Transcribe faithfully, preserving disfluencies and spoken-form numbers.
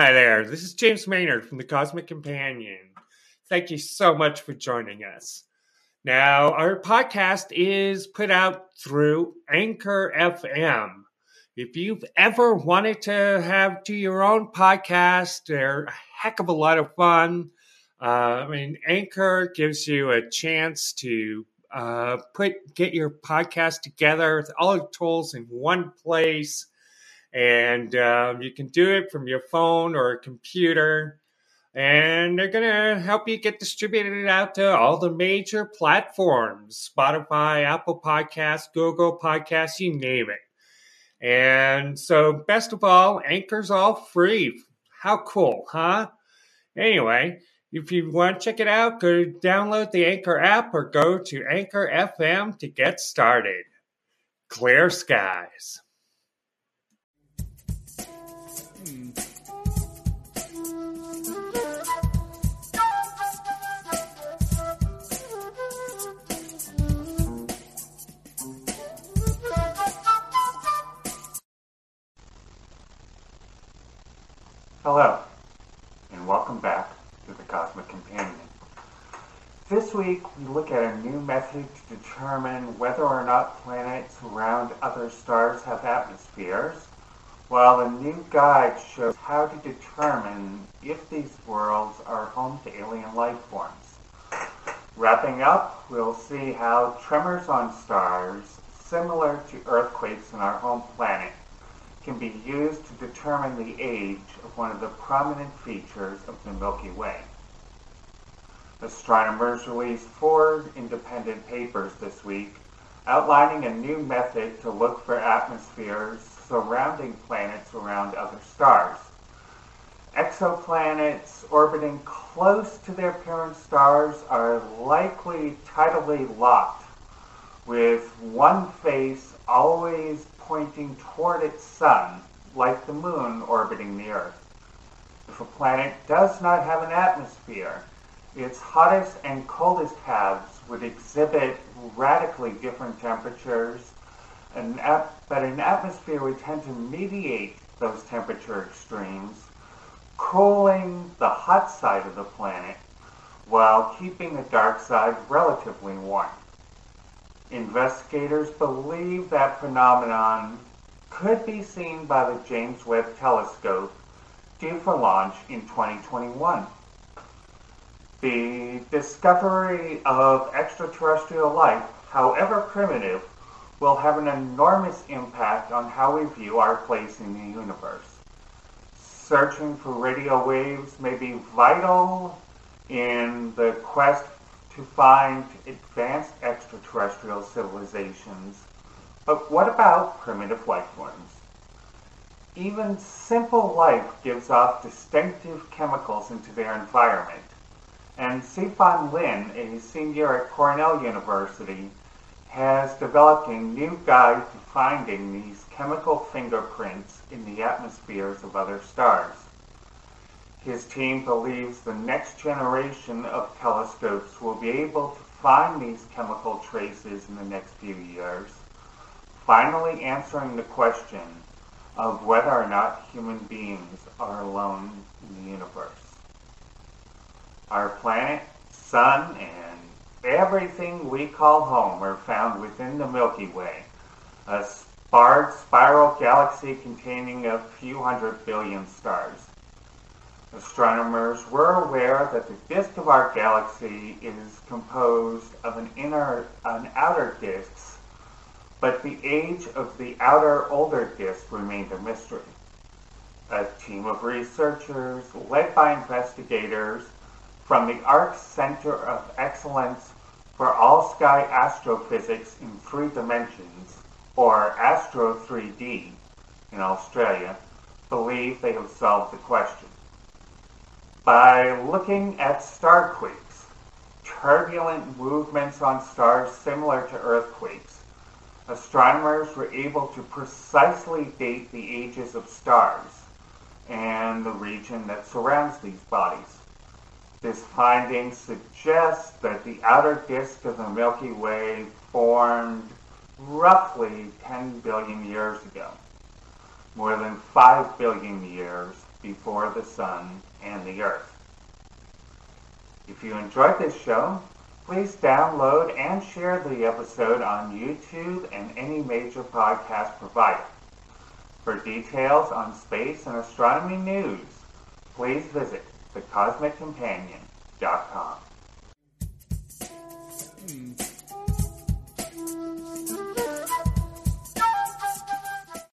Hi there, this is James Maynard from the Cosmic Companion. Thank you so much for joining us. Now, our podcast is put out through Anchor F M. If you've ever wanted to have do your own podcast, they're a heck of a lot of fun. Uh, I mean, Anchor gives you a chance to uh, put get your podcast together with all the tools in one place. And uh, you can do it from your phone or a computer. And they're going to help you get distributed out to all the major platforms. Spotify, Apple Podcasts, Google Podcasts, you name it. And so best of all, Anchor's all free. How cool, huh? Anyway, if you want to check it out, go download the Anchor app or go to Anchor F M to get started. Clear skies. Hello, and welcome back to the Cosmic Companion. This week, we look at a new method to determine whether or not planets around other stars have atmospheres, while a new guide shows how to determine if these worlds are home to alien life forms. Wrapping up, we'll see how tremors on stars, similar to earthquakes on our home planet, can be used to determine the age of one of the prominent features of the Milky Way. Astronomers released four independent papers this week outlining a new method to look for atmospheres surrounding planets around other stars. Exoplanets orbiting close to their parent stars are likely tidally locked, with one face always pointing toward its sun, like the moon orbiting the Earth. If a planet does not have an atmosphere, its hottest and coldest halves would exhibit radically different temperatures, and ap- but an atmosphere would tend to mediate those temperature extremes, cooling the hot side of the planet while keeping the dark side relatively warm. Investigators believe that phenomenon could be seen by the James Webb Telescope, due for launch in twenty twenty-one. The discovery of extraterrestrial life, however primitive, will have an enormous impact on how we view our place in the universe. Searching for radio waves may be vital in the quest to find advanced extraterrestrial civilizations, but what about primitive life forms? Even simple life gives off distinctive chemicals into their environment, and Sifan Lin, a senior at Cornell University, has developed a new guide to finding these chemical fingerprints in the atmospheres of other stars. His team believes the next generation of telescopes will be able to find these chemical traces in the next few years, finally answering the question of whether or not human beings are alone in the universe. Our planet, sun, and everything we call home are found within the Milky Way, a sparse spiral galaxy containing a few hundred billion stars. Astronomers were aware that the disk of our galaxy is composed of an inner and outer disks, but the age of the outer older disk remained a mystery. A team of researchers, led by investigators from the ARC Centre of Excellence for All-Sky Astrophysics in Three Dimensions, or Astro three D in Australia, believe they have solved the question. By looking at starquakes, turbulent movements on stars similar to earthquakes, astronomers were able to precisely date the ages of stars and the region that surrounds these bodies. This finding suggests that the outer disk of the Milky Way formed roughly ten billion years ago, more than five billion years before the sun and the earth. If you enjoyed this show, please download and share the episode on YouTube and any major podcast provider. For details on space and astronomy news, please visit the cosmic companion dot com.